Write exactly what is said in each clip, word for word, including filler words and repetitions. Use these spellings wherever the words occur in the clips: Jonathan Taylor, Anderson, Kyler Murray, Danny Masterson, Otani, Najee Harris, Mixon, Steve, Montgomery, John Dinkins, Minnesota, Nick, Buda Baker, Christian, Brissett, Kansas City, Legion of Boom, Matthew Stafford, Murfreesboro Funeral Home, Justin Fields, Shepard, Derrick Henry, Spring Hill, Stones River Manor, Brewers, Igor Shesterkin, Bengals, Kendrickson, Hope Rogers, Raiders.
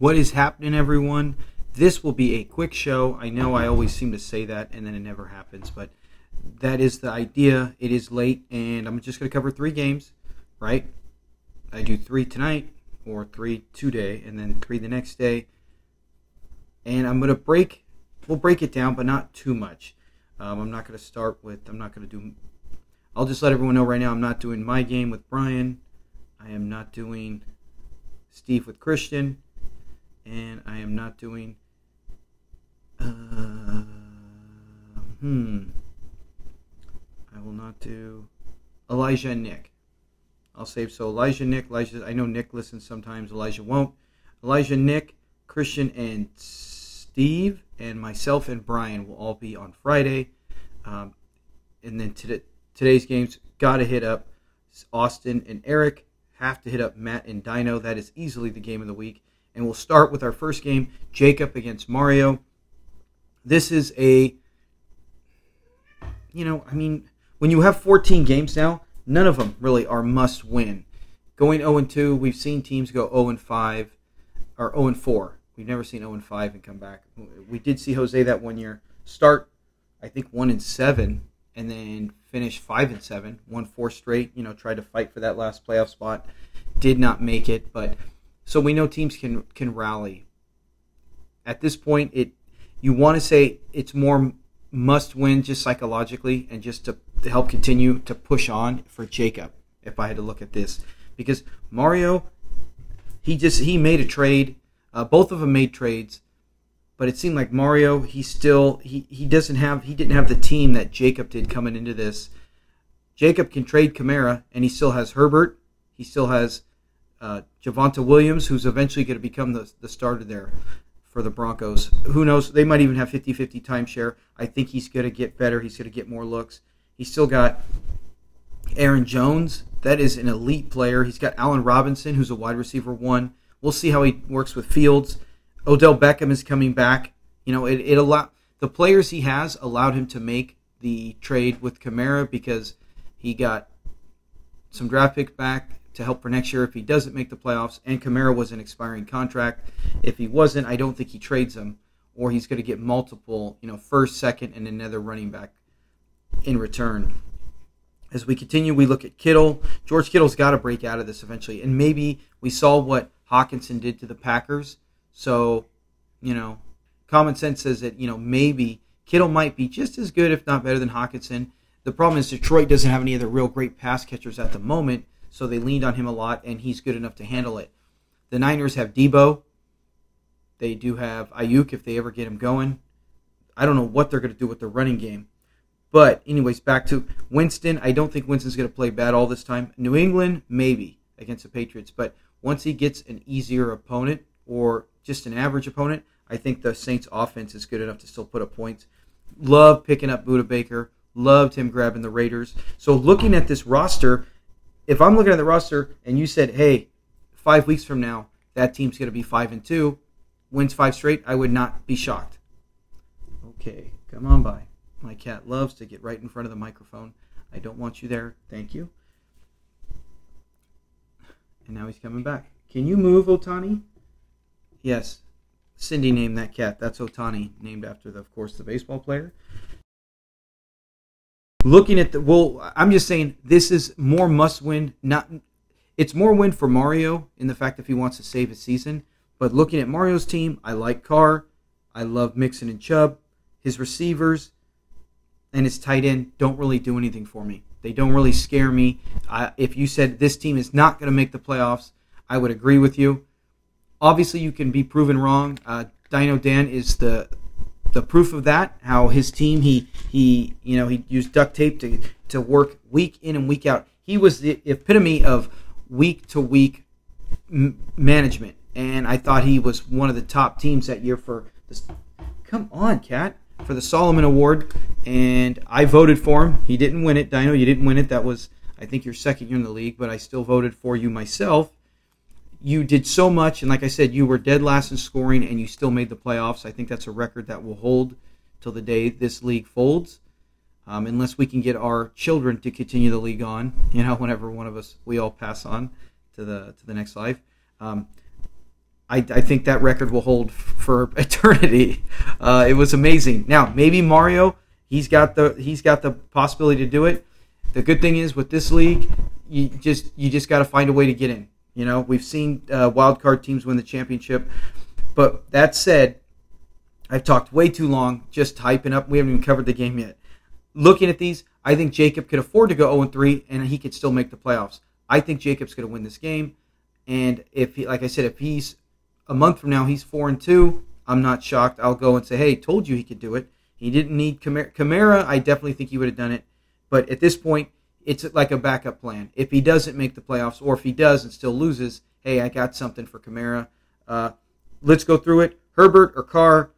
What is happening, everyone? This will be a quick show. I know I always seem to say that, and then it never happens, but that is the idea. It is late, and I'm just going to cover three games, right? I do three tonight, or three today, and then three the next day. And I'm going to break, we'll break it down, but not too much. Um, I'm not going to start with, I'm not going to do, I'll just let everyone know right now, I'm not doing my game with Brian. I am not doing Steve with Christian. And I am not doing, uh, hmm, I will not do Elijah and Nick. I'll save, so Elijah, Nick, Elijah, I know Nick listens sometimes, Elijah won't. Elijah, Nick, Christian, and Steve, and myself and Brian will all be on Friday. Um, and then today, today's games, gotta hit up Austin and Eric, have to hit up Matt and Dino. That is easily the game of the week. And we'll start with our first game, Jacob against Mario. This is a, you know, I mean, when you have fourteen games now, none of them really are must win. Going oh and two, we've seen teams go oh and five, or oh and four. We've never seen oh and five and come back. We did see Jose that one year start, I think, one and seven, and then finish five and seven, won four straight, you know, tried to fight for that last playoff spot, did not make it, but... So we know teams can can rally. At this point, it you want to say it's more must win just psychologically and just to, to help continue to push on for Jacob, if I had to look at this. Because Mario, he just he made a trade. Uh, both of them made trades, but it seemed like Mario, he still he, he doesn't have he didn't have the team that Jacob did coming into this. Jacob can trade Kamara, and he still has Herbert, he still has Uh, Javonte Williams, who's eventually going to become the, the starter there for the Broncos. Who knows? They might even have fifty-fifty timeshare. I think he's going to get better. He's going to get more looks. He's still got Aaron Jones. That is an elite player. He's got Allen Robinson, who's a wide receiver one. We'll see how he works with Fields. Odell Beckham is coming back. You know, it, it allow, the players he has allowed him to make the trade with Kamara because he got some draft picks back to help for next year if he doesn't make the playoffs, and Kamara was an expiring contract. If he wasn't, I don't think he trades him, or he's going to get multiple, you know, first, second, and another running back in return. As we continue, we look at Kittle. George Kittle's got to break out of this eventually, and maybe we saw what Hawkinson did to the Packers. So, you know, common sense says that, you know, maybe Kittle might be just as good, if not better, than Hawkinson. The problem is Detroit doesn't have any other real great pass catchers at the moment, so they leaned on him a lot, and he's good enough to handle it. The Niners have Debo. They do have Ayuk if they ever get him going. I don't know what they're going to do with their running game. But anyways, back to Winston. I don't think Winston's going to play bad all this time. New England, maybe, against the Patriots. But once he gets an easier opponent or just an average opponent, I think the Saints' offense is good enough to still put up points. Love picking up Buda Baker. Loved him grabbing the Raiders. So looking at this roster... If I'm looking at the roster and you said, hey, five weeks from now, that team's going to be five and two, wins five straight, I would not be shocked. Okay, come on by. My cat loves to get right in front of the microphone. I don't want you there. Thank you. And now he's coming back. Can you move, Otani? Yes. Cindy named that cat. That's Otani, named after, the, of course, the baseball player. Looking at the, well, I'm just saying this is more must win. Not, it's more win for Mario in the fact that he wants to save his season. But looking at Mario's team, I like Carr. I love Mixon and Chubb. His receivers and his tight end don't really do anything for me. They don't really scare me. I, if you said this team is not going to make the playoffs, I would agree with you. Obviously, you can be proven wrong. Uh, Dino Dan is the... The proof of that, how his team, he he you know he used duct tape to to work week in and week out. He was the epitome of week to week management, and I thought he was one of the top teams that year for this. Come on, Cat, for the Solomon Award, and I voted for him. He didn't win it, Dino. You didn't win it. That was, I think, your second year in the league, but I still voted for you myself. You did so much, and like I said, you were dead last in scoring, and you still made the playoffs. I think that's a record that will hold till the day this league folds, um, unless we can get our children to continue the league on, you know, whenever one of us, we all pass on to the to the next life. Um, I, I think that record will hold f- for eternity. Uh, it was amazing. Now, maybe Mario, he's got the he's got the possibility to do it. The good thing is with this league, you just you just got to find a way to get in. You know, we've seen uh, wild card teams win the championship. But that said, I've talked way too long just hyping up. We haven't even covered the game yet. Looking at these, I think Jacob could afford to go oh and three, and he could still make the playoffs. I think Jacob's going to win this game. And if he, like I said, if he's a month from now, he's four and two, I'm not shocked. I'll go and say, hey, told you he could do it. He didn't need Kamara. Kamara, I definitely think he would have done it. But at this point, it's like a backup plan. If he doesn't make the playoffs, or if he does and still loses, hey, I got something for Kamara. Uh, let's go through it. Herbert or Carr,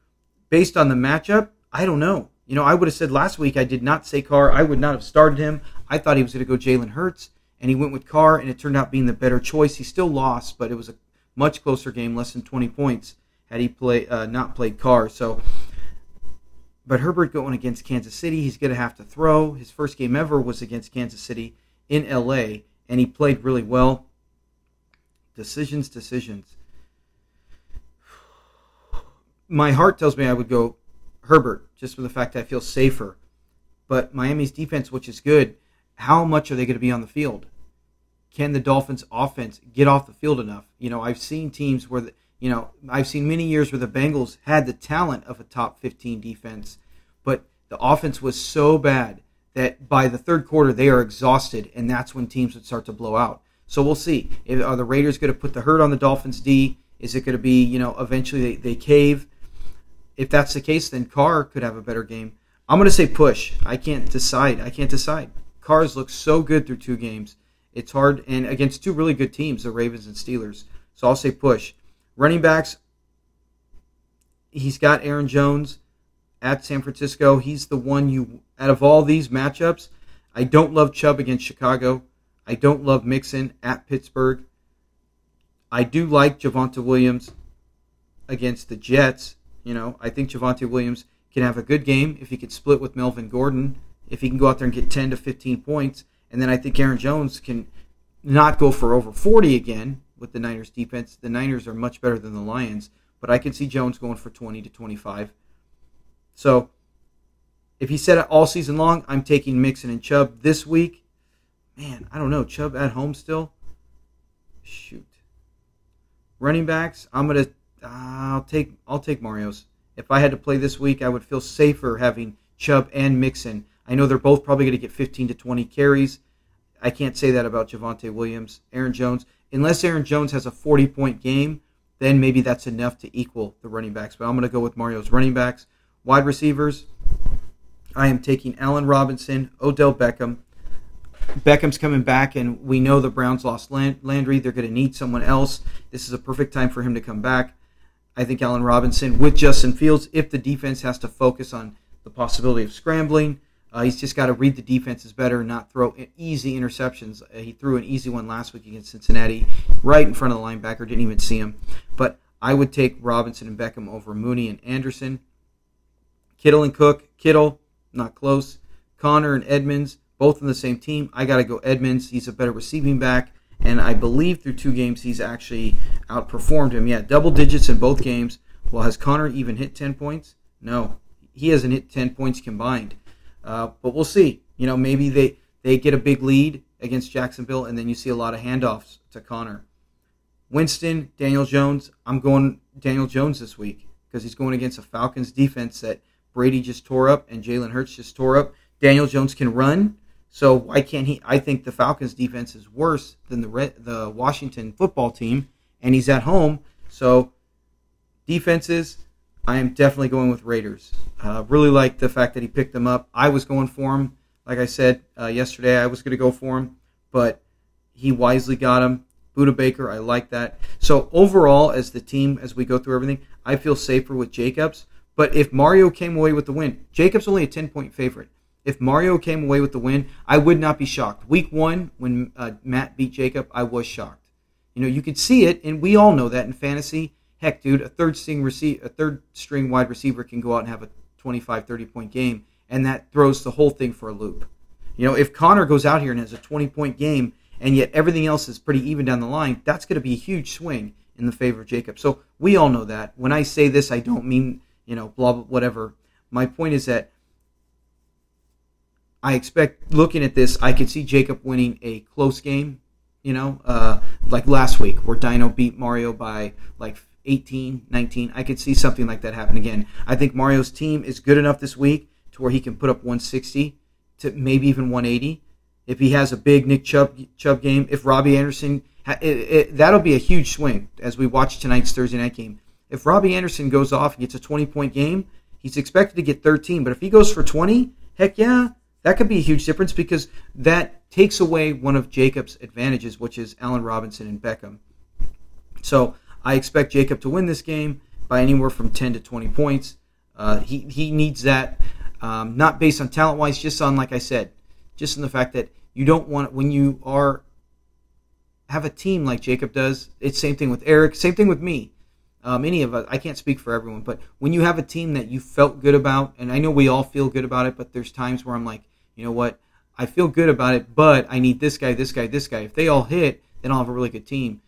based on the matchup, I don't know. You know, I would have said last week I did not say Carr. I would not have started him. I thought he was going to go Jalen Hurts, and he went with Carr, and it turned out being the better choice. He still lost, but it was a much closer game, less than twenty points, had he play uh, not played Carr. So, but Herbert going against Kansas City, he's going to have to throw. His first game ever was against Kansas City in L A, and he played really well. Decisions, decisions. My heart tells me I would go Herbert, just for the fact that I feel safer. But Miami's defense, which is good, how much are they going to be on the field? Can the Dolphins' offense get off the field enough? You know, I've seen teams where, the, you know, I've seen many years where the Bengals had the talent of a top fifteen defense, but the offense was so bad that by the third quarter they are exhausted, and that's when teams would start to blow out. So we'll see. Are the Raiders going to put the hurt on the Dolphins' D? Is it going to be, you know, eventually they, they cave? If that's the case, then Carr could have a better game. I'm going to say push. I can't decide. I can't decide. Carr's looked so good through two games. It's hard, and against two really good teams, the Ravens and Steelers. So I'll say push. Running backs, he's got Aaron Jones at San Francisco. He's the one you, out of all these matchups, I don't love Chubb against Chicago. I don't love Mixon at Pittsburgh. I do like Javonte Williams against the Jets. You know, I think Javonte Williams can have a good game if he could split with Melvin Gordon, if he can go out there and get ten to fifteen points. And then I think Aaron Jones can not go for over forty again with the Niners defense. The Niners are much better than the Lions, but I can see Jones going for twenty to twenty-five. So if he said it all season long, I'm taking Mixon and Chubb this week. Man, I don't know. Chubb at home still? Shoot. Running backs, I'm going to... I'll take I'll take Mario's. If I had to play this week, I would feel safer having Chubb and Mixon. I know they're both probably going to get fifteen to twenty carries. I can't say that about Javonte Williams. Aaron Jones, unless Aaron Jones has a forty-point game, then maybe that's enough to equal the running backs. But I'm going to go with Mario's running backs. Wide receivers, I am taking Allen Robinson, Odell Beckham. Beckham's coming back, and we know the Browns lost Landry. They're going to need someone else. This is a perfect time for him to come back. I think Allen Robinson with Justin Fields, if the defense has to focus on the possibility of scrambling, uh, he's just got to read the defenses better and not throw easy interceptions. Uh, he threw an easy one last week against Cincinnati right in front of the linebacker, didn't even see him. But I would take Robinson and Beckham over Mooney and Anderson. Kittle and Cook, Kittle, not close. Connor and Edmonds, both on the same team. I got to go Edmonds. He's a better receiving back. And I believe through two games he's actually outperformed him. Yeah, double digits in both games. Well, has Connor even hit ten points? No. He hasn't hit ten points combined. Uh, but we'll see. You know, maybe they, they get a big lead against Jacksonville, and then you see a lot of handoffs to Connor. Winston, Daniel Jones. I'm going Daniel Jones this week because he's going against a Falcons defense that Brady just tore up and Jalen Hurts just tore up. Daniel Jones can run. So why can't he? I think the Falcons' defense is worse than the Red, the Washington football team, and he's at home. So defenses, I am definitely going with Raiders. Uh, really like the fact that he picked them up. I was going for him. Like I said uh, yesterday, I was going to go for him, but he wisely got him. Buda Baker, I like that. So overall, as the team, as we go through everything, I feel safer with Jacobs. But if Mario came away with the win, Jacobs only a ten-point favorite. If Mario came away with the win, I would not be shocked. Week one, when uh, Matt beat Jacob, I was shocked. You know, you could see it, and we all know that in fantasy. Heck, dude, a third string receive, a third string wide receiver can go out and have a twenty-five, thirty-point game, and that throws the whole thing for a loop. You know, if Connor goes out here and has a twenty-point game, and yet everything else is pretty even down the line, that's going to be a huge swing in the favor of Jacob. So we all know that. When I say this, I don't mean, you know, blah, blah, whatever. My point is that I expect, looking at this, I could see Jacob winning a close game, you know, uh, like last week where Dino beat Mario by like eighteen, nineteen. I could see something like that happen again. I think Mario's team is good enough this week to where he can put up one sixty to maybe even one eighty. If he has a big Nick Chubb, Chubb game, if Robbie Anderson, it, it, that'll be a huge swing as we watch tonight's Thursday night game. If Robbie Anderson goes off and gets a twenty-point game, he's expected to get thirteen. But if he goes for twenty, heck yeah, that could be a huge difference because that takes away one of Jacob's advantages, which is Allen Robinson and Beckham. So I expect Jacob to win this game by anywhere from ten to twenty points. Uh, he, he needs that, um, not based on talent-wise, just on, like I said, just in the fact that you don't want, when you are have a team like Jacob does, it's same thing with Eric, same thing with me. Um, any of us, I can't speak for everyone, but when you have a team that you felt good about, and I know we all feel good about it, but there's times where I'm like, you know what, I feel good about it, but I need this guy, this guy, this guy. If they all hit, then I'll have a really good team.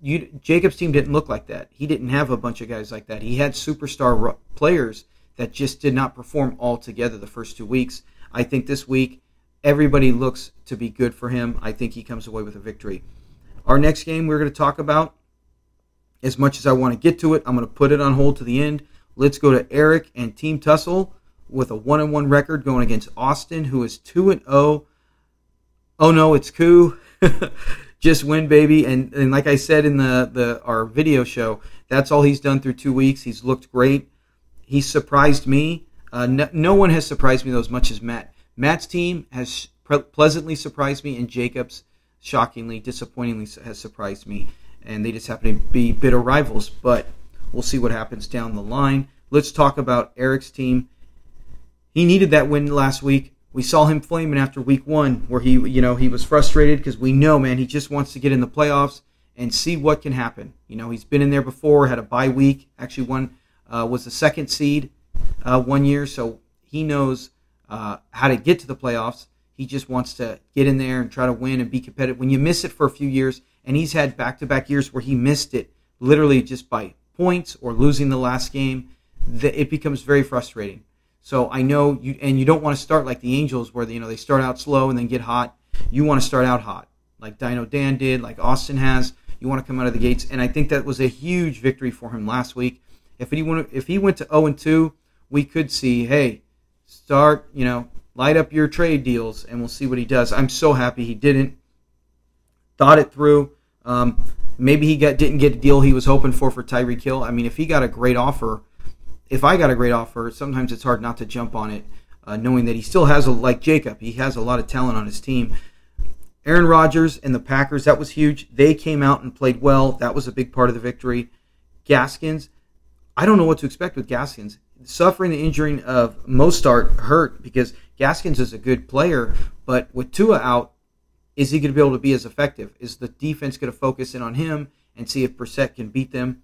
You, Jacob's team didn't look like that. He didn't have a bunch of guys like that. He had superstar players that just did not perform all together the first two weeks. I think this week, everybody looks to be good for him. I think he comes away with a victory. Our next game we're going to talk about, as much as I want to get to it, I'm going to put it on hold to the end. Let's go to Eric and Team Tussle with a one and one record going against Austin, who is two and oh. Oh, no, it's Koo. Just win, baby. And and like I said in the, the our video show, that's all he's done through two weeks. He's looked great. He surprised me. Uh, no, no one has surprised me though, as much as Matt. Matt's team has pleasantly surprised me, and Jacob's shockingly, disappointingly has surprised me. And they just happen to be bitter rivals, but we'll see what happens down the line. Let's talk about Eric's team. He needed that win last week. We saw him flaming after week one where he, you know, he was frustrated because we know, man, he just wants to get in the playoffs and see what can happen. You know, he's been in there before, had a bye week, actually one uh, was the second seed uh, one year, so he knows uh, how to get to the playoffs. He just wants to get in there and try to win and be competitive. When you miss it for a few years, and he's had back-to-back years where he missed it literally just by points or losing the last game, it becomes very frustrating. So I know, you, and you don't want to start like the Angels where they, you know, they start out slow and then get hot. You want to start out hot, like Dino Dan did, like Austin has. You want to come out of the gates, and I think that was a huge victory for him last week. If he went, if he went to oh and two, we could see, hey, start, you know, light up your trade deals, and we'll see what he does. I'm so happy he didn't. Thought it through. Um, maybe he got didn't get a deal he was hoping for for Tyreek Hill. I mean, if he got a great offer, if I got a great offer, sometimes it's hard not to jump on it, uh, knowing that he still has, a, like Jacob, he has a lot of talent on his team. Aaron Rodgers and the Packers, that was huge. They came out and played well. That was a big part of the victory. Gaskins, I don't know what to expect with Gaskins. Suffering the injury of Mostart hurt because Gaskins is a good player, but with Tua out, is he going to be able to be as effective? Is the defense going to focus in on him and see if Brissett can beat them?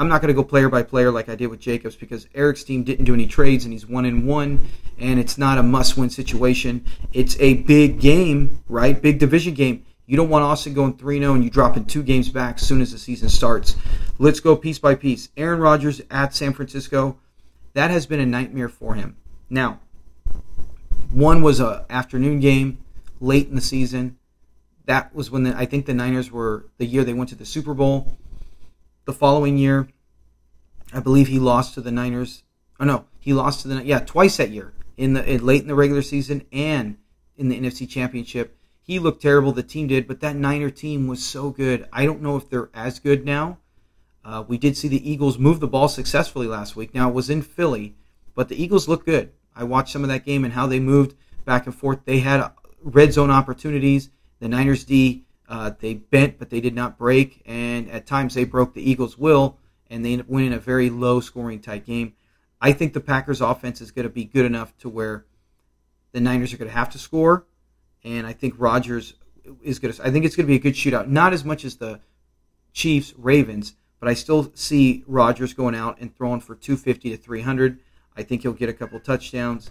I'm not going to go player by player like I did with Jacobs because Eric's team didn't do any trades and he's one and one, and it's not a must-win situation. It's a big game, right? Big division game. You don't want Austin going three and oh and you dropping two games back as soon as the season starts. Let's go piece by piece. Aaron Rodgers at San Francisco, that has been a nightmare for him. Now, one was an afternoon game late in the season. That was when the, I think the Niners were the year they went to the Super Bowl. The following year, I believe he lost to the Niners. Oh, no, he lost to the yeah twice that year, in the in, late in the regular season and in the N F C Championship. He looked terrible, the team did, but that Niner team was so good. I don't know if they're as good now. Uh, we did see the Eagles move the ball successfully last week. Now, it was in Philly, but the Eagles looked good. I watched some of that game and how they moved back and forth. They had red zone opportunities. The Niners D, uh, they bent, but they did not break. And at times they broke the Eagles' will, and they ended up winning a very low-scoring tight game. I think the Packers' offense is going to be good enough to where the Niners are going to have to score, and I think Rodgers is going to – I think it's going to be a good shootout. Not as much as the Chiefs-Ravens, but I still see Rodgers going out and throwing for two fifty to three hundred. I think he'll get a couple touchdowns.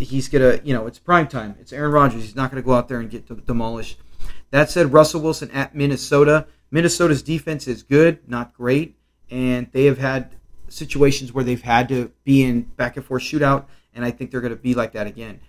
He's going to, you know, it's prime time. It's Aaron Rodgers. He's not going to go out there and get demolished. That said, Russell Wilson at Minnesota. Minnesota's defense is good, not great, and they have had situations where they've had to be in back-and-forth shootout, and I think they're going to be like that again.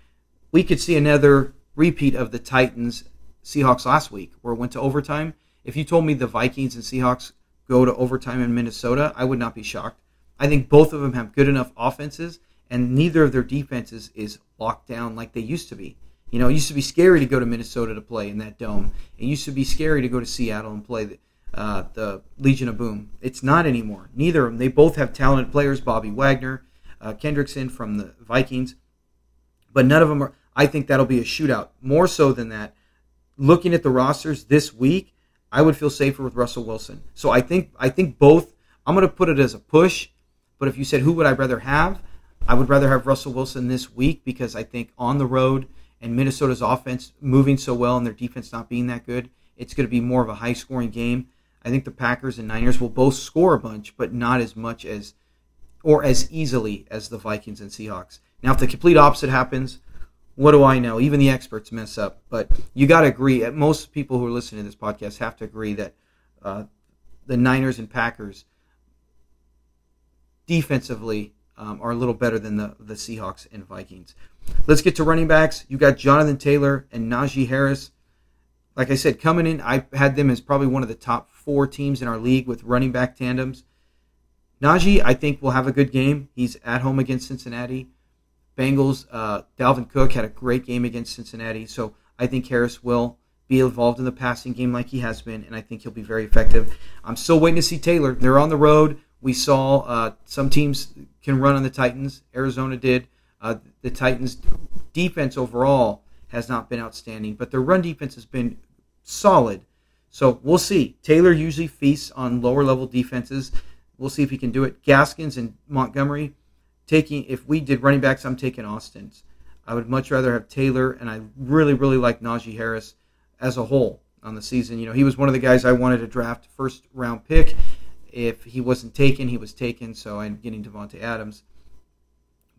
We could see another repeat of the Titans-Seahawks last week where it went to overtime. If you told me the Vikings and Seahawks go to overtime in Minnesota, I would not be shocked. I think both of them have good enough offenses, and neither of their defenses is locked down like they used to be. You know, it used to be scary to go to Minnesota to play in that dome. It used to be scary to go to Seattle and play the, uh, the Legion of Boom. It's not anymore. Neither of them. They both have talented players, Bobby Wagner, uh, Kendrickson from the Vikings. But none of them are – I think that'll be a shootout. More so than that, looking at the rosters this week, I would feel safer with Russell Wilson. So I think I think both – I'm going to put it as a push. But if you said who would I rather have, I would rather have Russell Wilson this week because I think on the road – and Minnesota's offense moving so well and their defense not being that good, it's going to be more of a high-scoring game. I think the Packers and Niners will both score a bunch, but not as much as or as easily as the Vikings and Seahawks. Now, if the complete opposite happens, what do I know? Even the experts mess up. But you got to agree. Most people who are listening to this podcast have to agree that uh, the Niners and Packers defensively um, are a little better than the, the Seahawks and Vikings. Let's get to running backs. You got Jonathan Taylor and Najee Harris. Like I said, coming in, I had them as probably one of the top four teams in our league with running back tandems. Najee, I think, will have a good game. He's at home against Cincinnati. Bengals, uh, Dalvin Cook had a great game against Cincinnati, so I think Harris will be involved in the passing game like he has been, and I think he'll be very effective. I'm still waiting to see Taylor. They're on the road. We saw uh, some teams can run on the Titans. Arizona did. Uh, the Titans' defense overall has not been outstanding, but their run defense has been solid. So we'll see. Taylor usually feasts on lower-level defenses. We'll see if he can do it. Gaskins and Montgomery, taking. If we did running backs, I'm taking Austin's. I would much rather have Taylor, and I really, really like Najee Harris as a whole on the season. You know, he was one of the guys I wanted to draft first-round pick. If he wasn't taken, he was taken, so I'm getting Devontae Adams.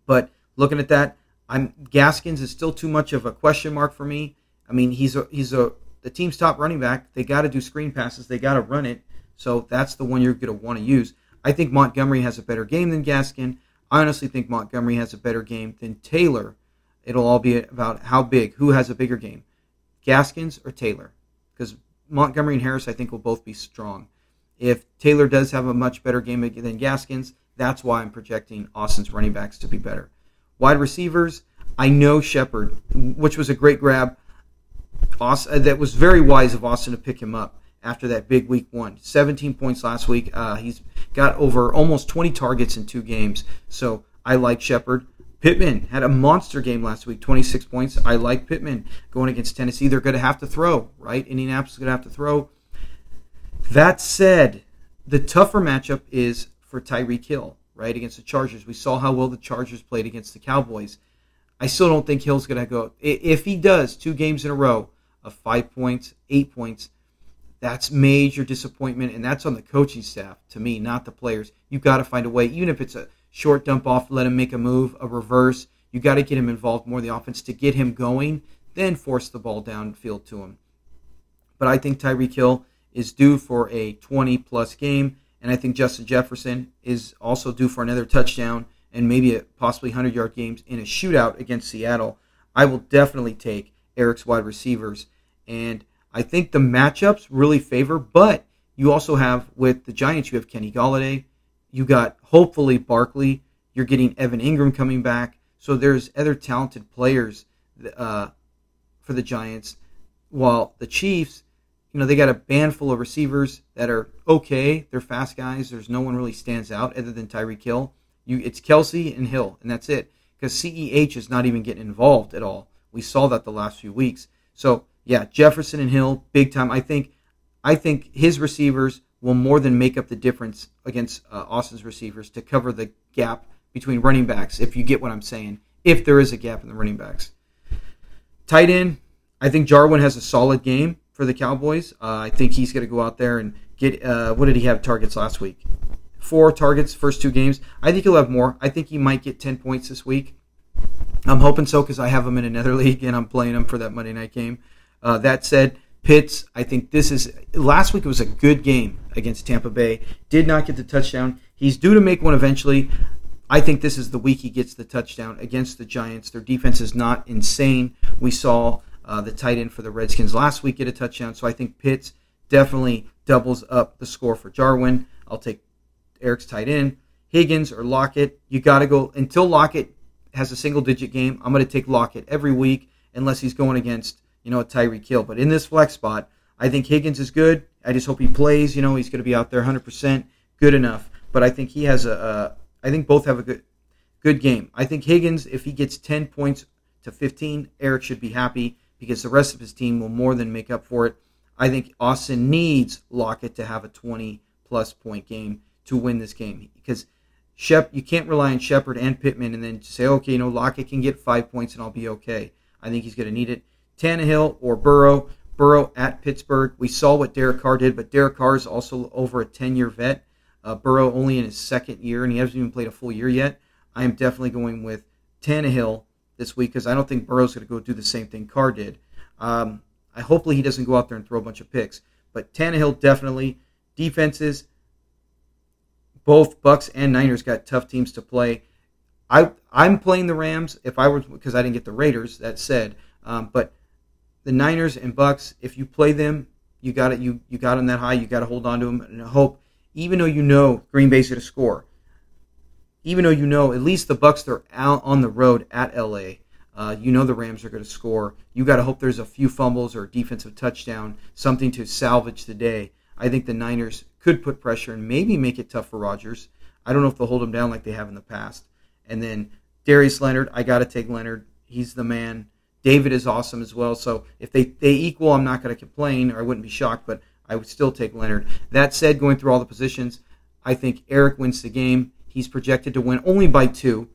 But looking at that, I'm Gaskins is still too much of a question mark for me. I mean, he's a, he's a the team's top running back. They got to do screen passes. They got to run it. So that's the one you're going to want to use. I think Montgomery has a better game than Gaskin. I honestly think Montgomery has a better game than Taylor. It'll all be about how big, who has a bigger game, Gaskins or Taylor, because Montgomery and Harris I think will both be strong. If Taylor does have a much better game than Gaskins, that's why I'm projecting Austin's running backs to be better. Wide receivers, I know Shepard, which was a great grab. Austin, that was very wise of Austin to pick him up after that big week one. seventeen points last week. Uh, he's got over almost twenty targets in two games, so I like Shepard. Pittman had a monster game last week, twenty-six points. I like Pittman going against Tennessee. They're going to have to throw, right? Indianapolis is going to have to throw. That said, the tougher matchup is for Tyreek Hill. Right, against the Chargers. We saw how well the Chargers played against the Cowboys. I still don't think Hill's going to go. If he does two games in a row of five points, eight points, that's major disappointment, and that's on the coaching staff, to me, not the players. You've got to find a way, even if it's a short dump off, let him make a move, a reverse. You've got to get him involved more in the offense to get him going, then force the ball downfield to him. But I think Tyreek Hill is due for a twenty-plus game. And I think Justin Jefferson is also due for another touchdown and maybe a possibly hundred-yard games in a shootout against Seattle. I will definitely take Eric's wide receivers. And I think the matchups really favor, but you also have with the Giants, you have Kenny Galladay. You got, hopefully, Barkley. You're getting Evan Ingram coming back. So there's other talented players uh, for the Giants. While the Chiefs, you know, they got a band full of receivers that are okay. They're fast guys. There's no one really stands out other than Tyreek Hill. You, it's Kelsey and Hill, and that's it. Because C E H is not even getting involved at all. We saw that the last few weeks. So, yeah, Jefferson and Hill, big time. I think I think his receivers will more than make up the difference against uh, Austin's receivers to cover the gap between running backs, if you get what I'm saying, if there is a gap in the running backs. Tight end, I think Jarwin has a solid game for the Cowboys. Uh, I think he's going to go out there and get, uh, what did he have targets last week? Four targets, first two games. I think he'll have more. I think he might get ten points this week. I'm hoping so because I have him in another league and I'm playing him for that Monday night game. Uh, that said, Pitts, I think this is – last week it was a good game against Tampa Bay. Did not get the touchdown. He's due to make one eventually. I think this is the week he gets the touchdown against the Giants. Their defense is not insane. We saw uh, the tight end for the Redskins last week get a touchdown, so I think Pitts definitely doubles up the score for Jarwin. I'll take Eric's tight end. Higgins or Lockett, you got to go – until Lockett has a single-digit game, I'm going to take Lockett every week unless he's going against – you know, Tyreek Hill. But in this flex spot, I think Higgins is good. I just hope he plays. You know, he's going to be out there one hundred percent good enough. But I think he has a, uh, I think both have a good good game. I think Higgins, if he gets ten points to fifteen, Eric should be happy because the rest of his team will more than make up for it. I think Austin needs Lockett to have a twenty-plus point game to win this game. Because Shep, you can't rely on Shepard and Pittman and then say, okay, you know, Lockett can get five points and I'll be okay. I think he's going to need it. Tannehill or Burrow, Burrow at Pittsburgh. We saw what Derek Carr did, but Derek Carr is also over a ten-year vet. Uh, Burrow only in his second year, and he hasn't even played a full year yet. I am definitely going with Tannehill this week because I don't think Burrow's going to go do the same thing Carr did. Um, I hopefully he doesn't go out there and throw a bunch of picks. But Tannehill definitely. Defenses, both Bucs and Niners got tough teams to play. I, I'm playing the Rams if I were because I didn't get the Raiders, that said. Um, but the Niners and Bucks, if you play them, you got it. You you got them that high. You got to hold on to them and hope. Even though you know Green Bay's going to score, even though you know at least the Bucks they're out on the road at L A. Uh, you know the Rams are going to score. You got to hope there's a few fumbles or a defensive touchdown, something to salvage the day. I think the Niners could put pressure and maybe make it tough for Rodgers. I don't know if they'll hold him down like they have in the past. And then Darius Leonard, I got to take Leonard. He's the man. David is awesome as well, so if they, they equal, I'm not going to complain, or I wouldn't be shocked, but I would still take Leonard. That said, going through all the positions, I think Eric wins the game. He's projected to win only by two.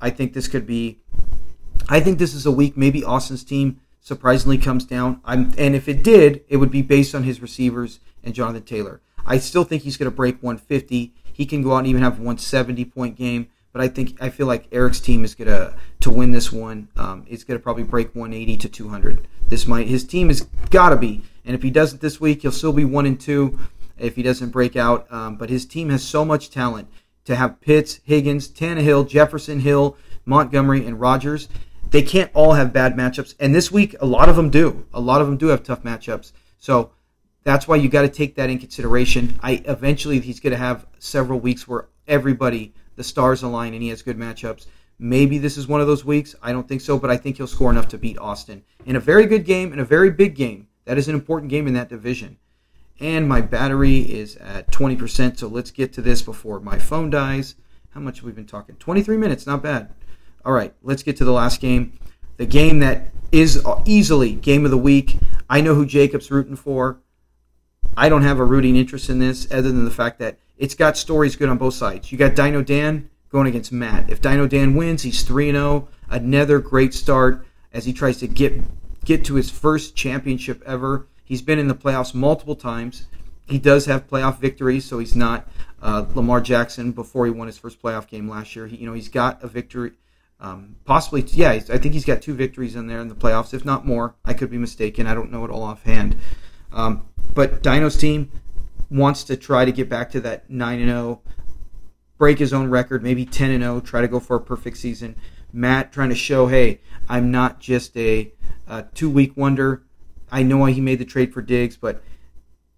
I think this could be – I think this is a week maybe Austin's team surprisingly comes down, I'm, and if it did, it would be based on his receivers and Jonathan Taylor. I still think he's going to break one fifty. He can go out and even have a one seventy point game. But I think I feel like Eric's team is gonna to win this one. Um, it's gonna probably break one eighty to two hundred. This might his team has gotta be. And if he doesn't this week, he'll still be one and two. If he doesn't break out, um, but his team has so much talent to have Pitts, Higgins, Tannehill, Jefferson, Hill, Montgomery, and Rodgers. They can't all have bad matchups. And this week, a lot of them do. A lot of them do have tough matchups. So that's why you got to take that in consideration. I eventually he's gonna have several weeks where everybody. The stars align, and he has good matchups. Maybe this is one of those weeks. I don't think so, but I think he'll score enough to beat Austin. In a very good game, in a very big game. That is an important game in that division. And my battery is at twenty percent, so let's get to this before my phone dies. How much have we been talking? twenty-three minutes, not bad. All right, let's get to the last game. The game that is easily game of the week. I know who Jacob's rooting for. I don't have a rooting interest in this other than the fact that it's got stories good on both sides. You got Dino Dan going against Matt. If Dino Dan wins, he's three and oh. Another great start as he tries to get get to his first championship ever. He's been in the playoffs multiple times. He does have playoff victories, so he's not uh, Lamar Jackson before he won his first playoff game last year. He, you know, he's got a victory, um, possibly. Yeah, I think he's got two victories in there in the playoffs, if not more. I could be mistaken. I don't know it all offhand. Um, but Dino's team wants to try to get back to that nine and oh, break his own record, maybe ten and oh, try to go for a perfect season. Matt trying to show, hey, I'm not just a uh, two-week wonder. I know he made the trade for Diggs, but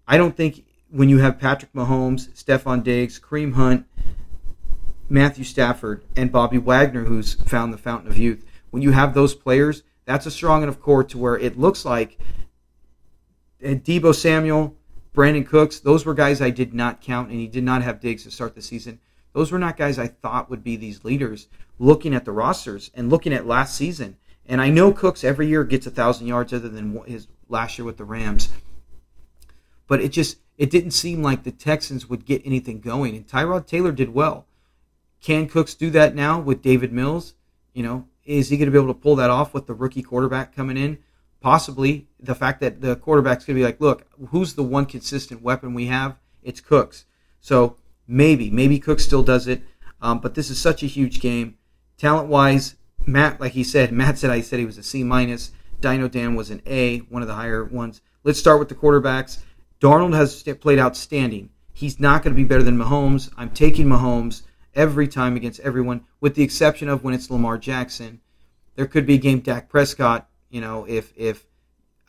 I don't think when you have Patrick Mahomes, Stephon Diggs, Kareem Hunt, Matthew Stafford, and Bobby Wagner, who's found the fountain of youth, when you have those players, that's a strong enough core to where it looks like Debo Samuel, Brandon Cooks, those were guys I did not count, and he did not have Diggs to start the season. Those were not guys I thought would be these leaders looking at the rosters and looking at last season. And I know Cooks every year gets one thousand yards other than his last year with the Rams. But it just it didn't seem like the Texans would get anything going, and Tyrod Taylor did well. Can Cooks do that now with David Mills? You know, is he going to be able to pull that off with the rookie quarterback coming in? Possibly the fact that the quarterback's going to be like, look, who's the one consistent weapon we have? It's Cooks. So maybe, maybe Cooks still does it. Um, but this is such a huge game. Talent-wise, Matt, like he said, Matt said I said he was a C minus. Dino Dan was an A, one of the higher ones. Let's start with the quarterbacks. Darnold has played outstanding. He's not going to be better than Mahomes. I'm taking Mahomes every time against everyone, with the exception of when it's Lamar Jackson. There could be a game Dak Prescott, you know, if if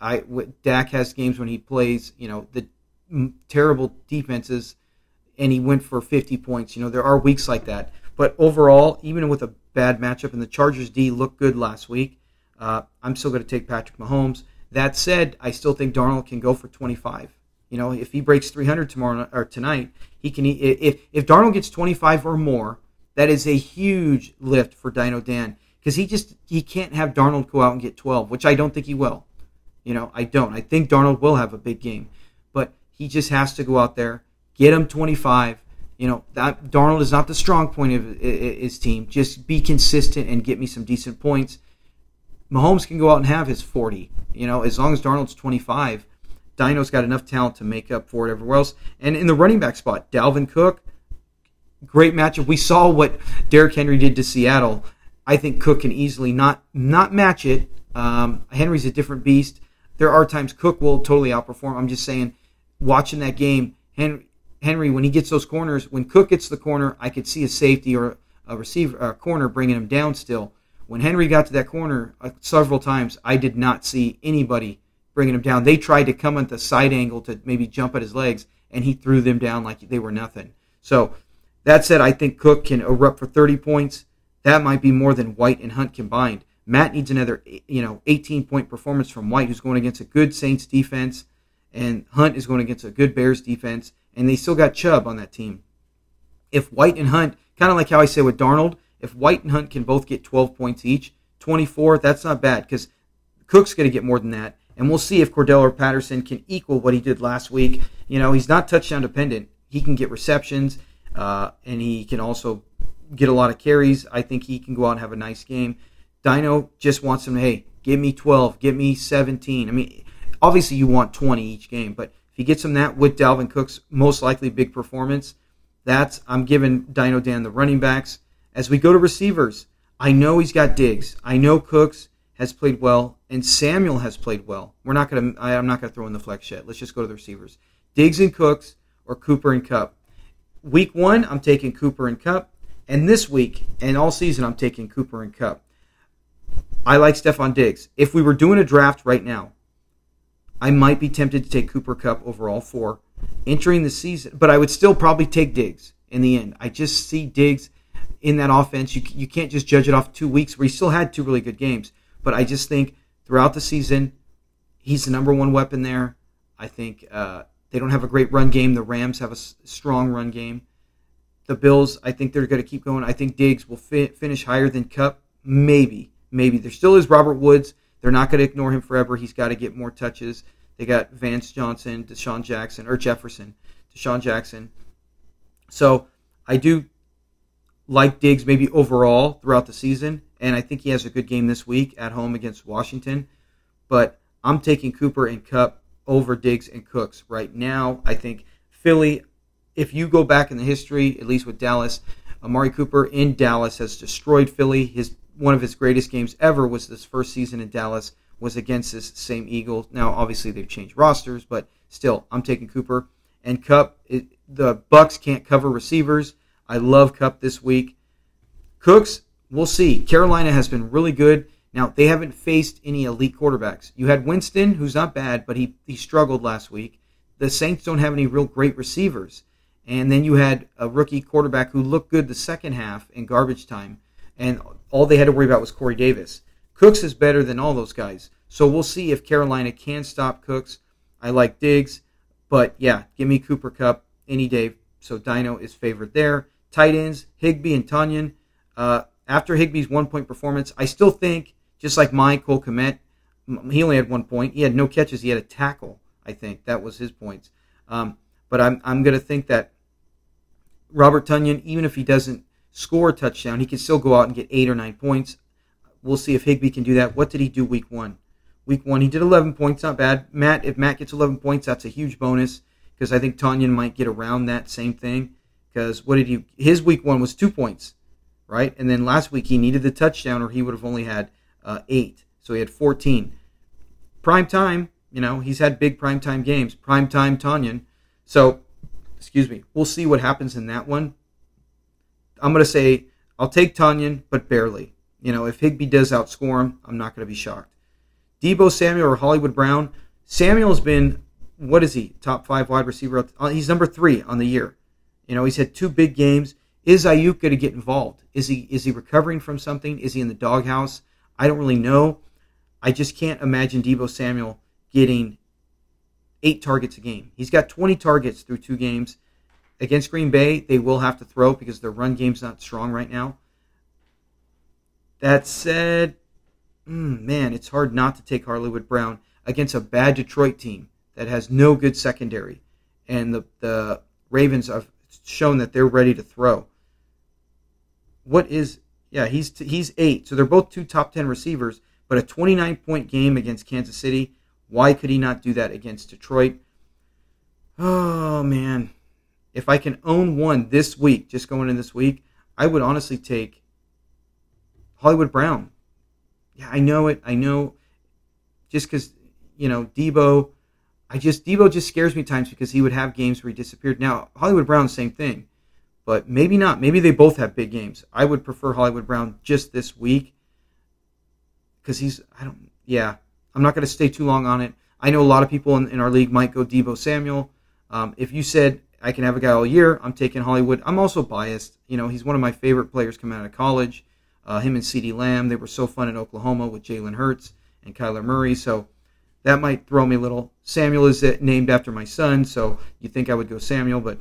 I Dak has games when he plays, you know, the terrible defenses, and he went for fifty points. You know, there are weeks like that. But overall, even with a bad matchup, and the Chargers D looked good last week, uh, I'm still going to take Patrick Mahomes. That said, I still think Darnold can go for twenty-five. You know, if he breaks three hundred tomorrow or tonight, he can. If if Darnold gets twenty-five or more, that is a huge lift for Dino Dan, because he just he can't have Darnold go out and get twelve, which I don't think he will. You know, I don't. I think Darnold will have a big game, but he just has to go out there, get him twenty-five. You know, that Darnold is not the strong point of his team. Just be consistent and get me some decent points. Mahomes can go out and have his forty. You know, as long as Darnold's twenty-five. Dino's got enough talent to make up for it everywhere else. And in the running back spot, Dalvin Cook, great matchup. We saw what Derrick Henry did to Seattle. I think Cook can easily not not match it. Um, Henry's a different beast. There are times Cook will totally outperform. I'm just saying, watching that game, Henry, Henry when he gets those corners, when Cook gets the corner, I could see a safety or a receiver, a corner bringing him down still. When Henry got to that corner uh, several times, I did not see anybody bringing him down. They tried to come at the side angle to maybe jump at his legs, and he threw them down like they were nothing. So that said, I think Cook can erupt for thirty points. That might be more than White and Hunt combined. Matt needs another, you know, eighteen-point performance from White, who's going against a good Saints defense, and Hunt is going against a good Bears defense, and they still got Chubb on that team. If White and Hunt, kind of like how I say with Darnold, if White and Hunt can both get twelve points each, twenty-four, that's not bad, because Cook's going to get more than that. And we'll see if Cordell or Patterson can equal what he did last week. You know, he's not touchdown dependent. He can get receptions, uh, and he can also get a lot of carries. I think he can go out and have a nice game. Dino just wants him to, hey, give me twelve, give me seventeen. I mean, obviously you want twenty each game, but if he gets him that with Dalvin Cook's most likely big performance, that's I'm giving Dino Dan the running backs. As we go to receivers, I know he's got Diggs. I know Cooks has played well, and Samuel has played well. We're not going to. I'm not going to throw in the flex yet. Let's just go to the receivers: Diggs and Cooks, or Cooper and Kupp. Week one, I'm taking Cooper and Kupp, and this week and all season, I'm taking Cooper and Kupp. I like Stephon Diggs. If we were doing a draft right now, I might be tempted to take Cooper Kupp overall for entering the season, but I would still probably take Diggs in the end. I just see Diggs in that offense. You you can't just judge it off two weeks where he still had two really good games. But I just think throughout the season, he's the number one weapon there. I think uh, they don't have a great run game. The Rams have a s- strong run game. The Bills, I think they're going to keep going. I think Diggs will fi- finish higher than Kupp. Maybe. Maybe. There still is Robert Woods. They're not going to ignore him forever. He's got to get more touches. They got Vance Johnson, Deshaun Jackson, or Jefferson, Deshaun Jackson. So I do like Diggs maybe overall throughout the season. And I think he has a good game this week at home against Washington. But I'm taking Cooper and Kupp over Diggs and Cooks right now. I think Philly, if you go back in the history, at least with Dallas, Amari Cooper in Dallas has destroyed Philly. His one of his greatest games ever was this first season in Dallas, was against this same Eagles. Now, obviously, they've changed rosters, but still, I'm taking Cooper and Kupp. It, the Bucs can't cover receivers. I love Kupp this week. Cooks, we'll see. Carolina has been really good. Now, they haven't faced any elite quarterbacks. You had Winston, who's not bad, but he, he struggled last week. The Saints don't have any real great receivers. And then you had a rookie quarterback who looked good the second half in garbage time, and all they had to worry about was Corey Davis. Cooks is better than all those guys. So we'll see if Carolina can stop Cooks. I like Diggs, but yeah, give me Cooper Kupp any day. So Dino is favored there. Tight ends, Higbee and Tonyan. Uh, After Higbee's one-point performance, I still think, just like my Cole Kmet, he only had one point. He had no catches. He had a tackle, I think. That was his points. Um, but I'm I'm going to think that Robert Tonyan, even if he doesn't score a touchdown, he can still go out and get eight or nine points. We'll see if Higbee can do that. What did he do week one? Week one, he did eleven points. Not bad. Matt, if Matt gets eleven points, that's a huge bonus, because I think Tonyan might get around that same thing. Because what did he? His week one was two points. Right, and then last week he needed the touchdown, or he would have only had uh, eight. So he had fourteen. Prime time, You know, he's had big primetime games, primetime Tonyan. So, excuse me, we'll see what happens in that one. I'm going to say I'll take Tonyan, but barely. You know, if Higbee does outscore him, I'm not going to be shocked. Debo Samuel or Hollywood Brown. Samuel's been, what is he, top five wide receiver? He's number three on the year. You know, he's had two big games. Is Ayuk going to get involved? Is he is he recovering from something? Is he in the doghouse? I don't really know. I just can't imagine Debo Samuel getting eight targets a game. He's got twenty targets through two games. Against Green Bay, they will have to throw because their run game's not strong right now. That said, man, it's hard not to take Hollywood Brown against a bad Detroit team that has no good secondary. And the, the Ravens have shown that they're ready to throw. What is, yeah, he's he's eight. So they're both two top ten receivers, but a twenty-nine point game against Kansas City. Why could he not do that against Detroit? Oh, man. If I can own one this week, just going in this week, I would honestly take Hollywood Brown. Yeah, I know it. I know just because, you know, Debo, I just, Debo just scares me times because he would have games where he disappeared. Now, Hollywood Brown, same thing, but maybe not. Maybe they both have big games. I would prefer Hollywood Brown just this week because he's, I don't, yeah, I'm not going to stay too long on it. I know a lot of people in, in our league might go Debo Samuel. Um, if you said I can have a guy all year, I'm taking Hollywood. I'm also biased. You know, he's one of my favorite players coming out of college. Uh, him and CeeDee Lamb, they were so fun in Oklahoma with Jalen Hurts and Kyler Murray. So that might throw me a little. Samuel is named after my son, so you think I would go Samuel. But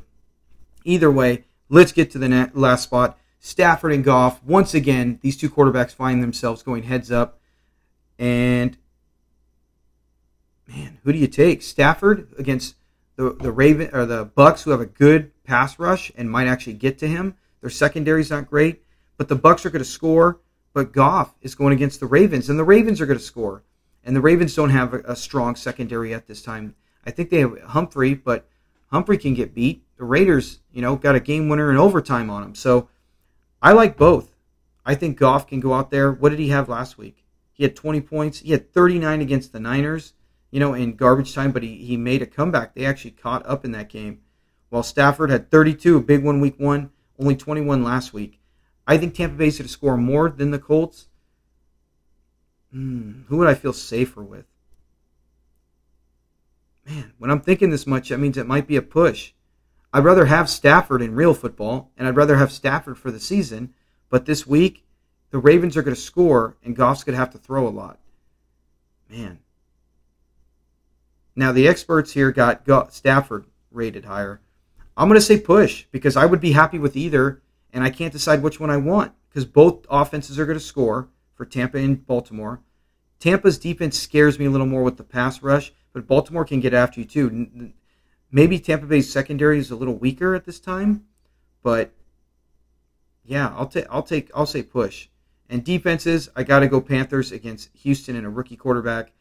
either way, let's get to the last spot. Stafford and Goff. Once again, these two quarterbacks find themselves going heads up. And, man, who do you take? Stafford against the, the Raven or the Bucks, who have a good pass rush and might actually get to him. Their secondary's not great. But the Bucks are going to score, but Goff is going against the Ravens, and the Ravens are going to score. And the Ravens don't have a, a strong secondary at this time. I think they have Humphrey, but Humphrey can get beat. The Raiders, you know, got a game winner in overtime on them. So I like both. I think Goff can go out there. What did he have last week? He had twenty points. He had thirty-nine against the Niners, you know, in garbage time, but he, he made a comeback. They actually caught up in that game. While Stafford had thirty-two, a big one week one, only twenty-one last week. I think Tampa Bay's going to score more than the Colts. Mm, who would I feel safer with? Man, when I'm thinking this much, that means it might be a push. I'd rather have Stafford in real football, and I'd rather have Stafford for the season. But this week, the Ravens are going to score, and Goff's going to have to throw a lot. Man. Now, the experts here got Goff, Stafford rated higher. I'm going to say push, because I would be happy with either. And I can't decide which one I want because both offenses are going to score for Tampa and Baltimore. Tampa's defense scares me a little more with the pass rush, but Baltimore can get after you too. Maybe Tampa Bay's secondary is a little weaker at this time, but yeah, I'll take I'll take I'll say push. And defenses, I got to go Panthers against Houston and a rookie quarterback.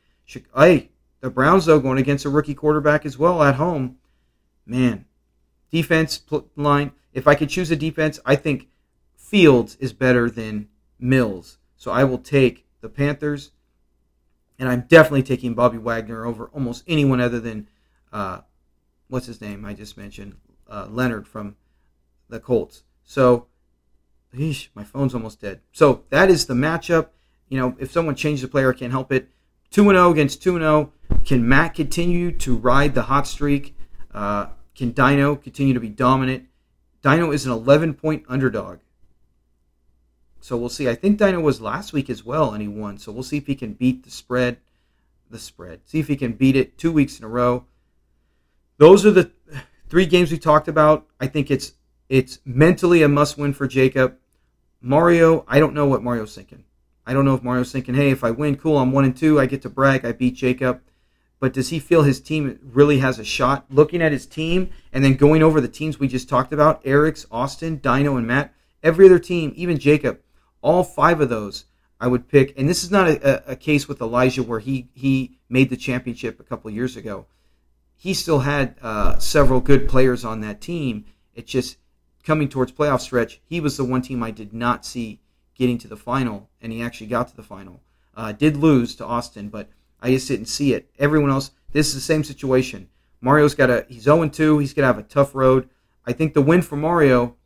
Hey, the Browns though going against a rookie quarterback as well at home. Man, defense line. If I could choose a defense, I think Fields is better than Mills. So I will take the Panthers, and I'm definitely taking Bobby Wagner over almost anyone other than, uh, what's his name I just mentioned, uh, Leonard from the Colts. So, eesh, my phone's almost dead. So that is the matchup. You know, if someone changes a player, I can't help it. two and oh against two and oh. Can Matt continue to ride the hot streak? Uh, can Dino continue to be dominant? Dino is an eleven-point underdog. So we'll see. I think Dino was last week as well, and he won. So we'll see if he can beat the spread. The spread. See if he can beat it two weeks in a row. Those are the three games we talked about. I think it's it's mentally a must-win for Jacob. Mario, I don't know what Mario's thinking. I don't know if Mario's thinking, hey, if I win, cool, I'm one and two. I get to brag. I beat Jacob. But does he feel his team really has a shot? Looking at his team and then going over the teams we just talked about, Eric's, Austin, Dino, and Matt, every other team, even Jacob, all five of those I would pick. And this is not a, a case with Elijah where he, he made the championship a couple years ago. He still had uh, several good players on that team. It's just coming towards playoff stretch, he was the one team I did not see getting to the final, and he actually got to the final. Uh, did lose to Austin, but I just didn't see it. Everyone else, This is the same situation. Mario's got a, he's oh and two. He's going to have a tough road. I think the win for Mario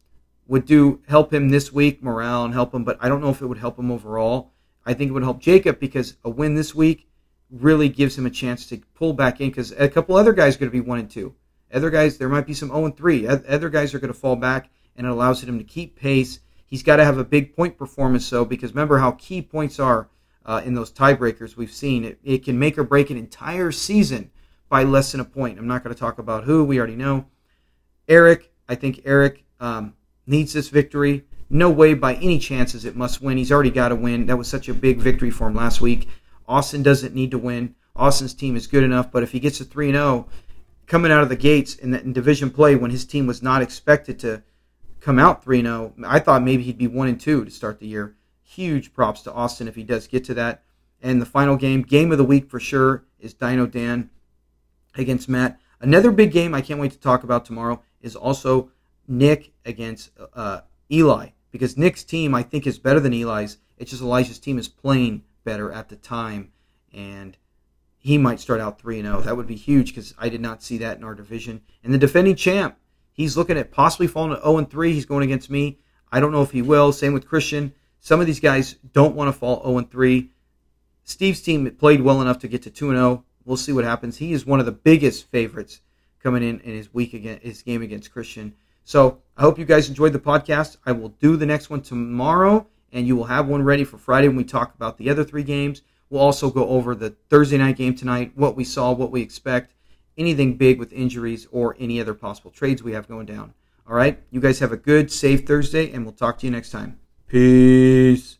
would do help him this week, morale, and help him, but I don't know if it would help him overall. I think it would help Jacob because a win this week really gives him a chance to pull back in because a couple other guys are going to be one and two. Other guys, there might be some oh and three. Other guys are going to fall back, and it allows him to keep pace. He's got to have a big point performance, though, because remember how key points are uh, in those tiebreakers we've seen. It, it can make or break an entire season by less than a point. I'm not going to talk about who. We already know. Eric, I think Eric um, needs this victory. No way by any chances it must win. He's already got to win. That was such a big victory for him last week. Austin doesn't need to win. Austin's team is good enough, but if he gets a three and oh, coming out of the gates in, the, in division play when his team was not expected to come out three and oh, I thought maybe he'd be one and two to start the year. Huge props to Austin if he does get to that. And the final game, game of the week for sure, is Dino Dan against Matt. Another big game I can't wait to talk about tomorrow is also Nick against uh, Eli. Because Nick's team, I think, is better than Eli's. It's just Elijah's team is playing better at the time. And he might start out three and oh. That would be huge because I did not see that in our division. And the defending champ, he's looking at possibly falling to oh and three. He's going against me. I don't know if he will. Same with Christian. Some of these guys don't want to fall oh and three. Steve's team played well enough to get to two and oh. We'll see what happens. He is one of the biggest favorites coming in in his, week against, his game against Christian. So I hope you guys enjoyed the podcast. I will do the next one tomorrow, and you will have one ready for Friday when we talk about the other three games. We'll also go over the Thursday night game tonight, what we saw, what we expect, anything big with injuries or any other possible trades we have going down. All right, you guys have a good, safe Thursday, and we'll talk to you next time. Peace.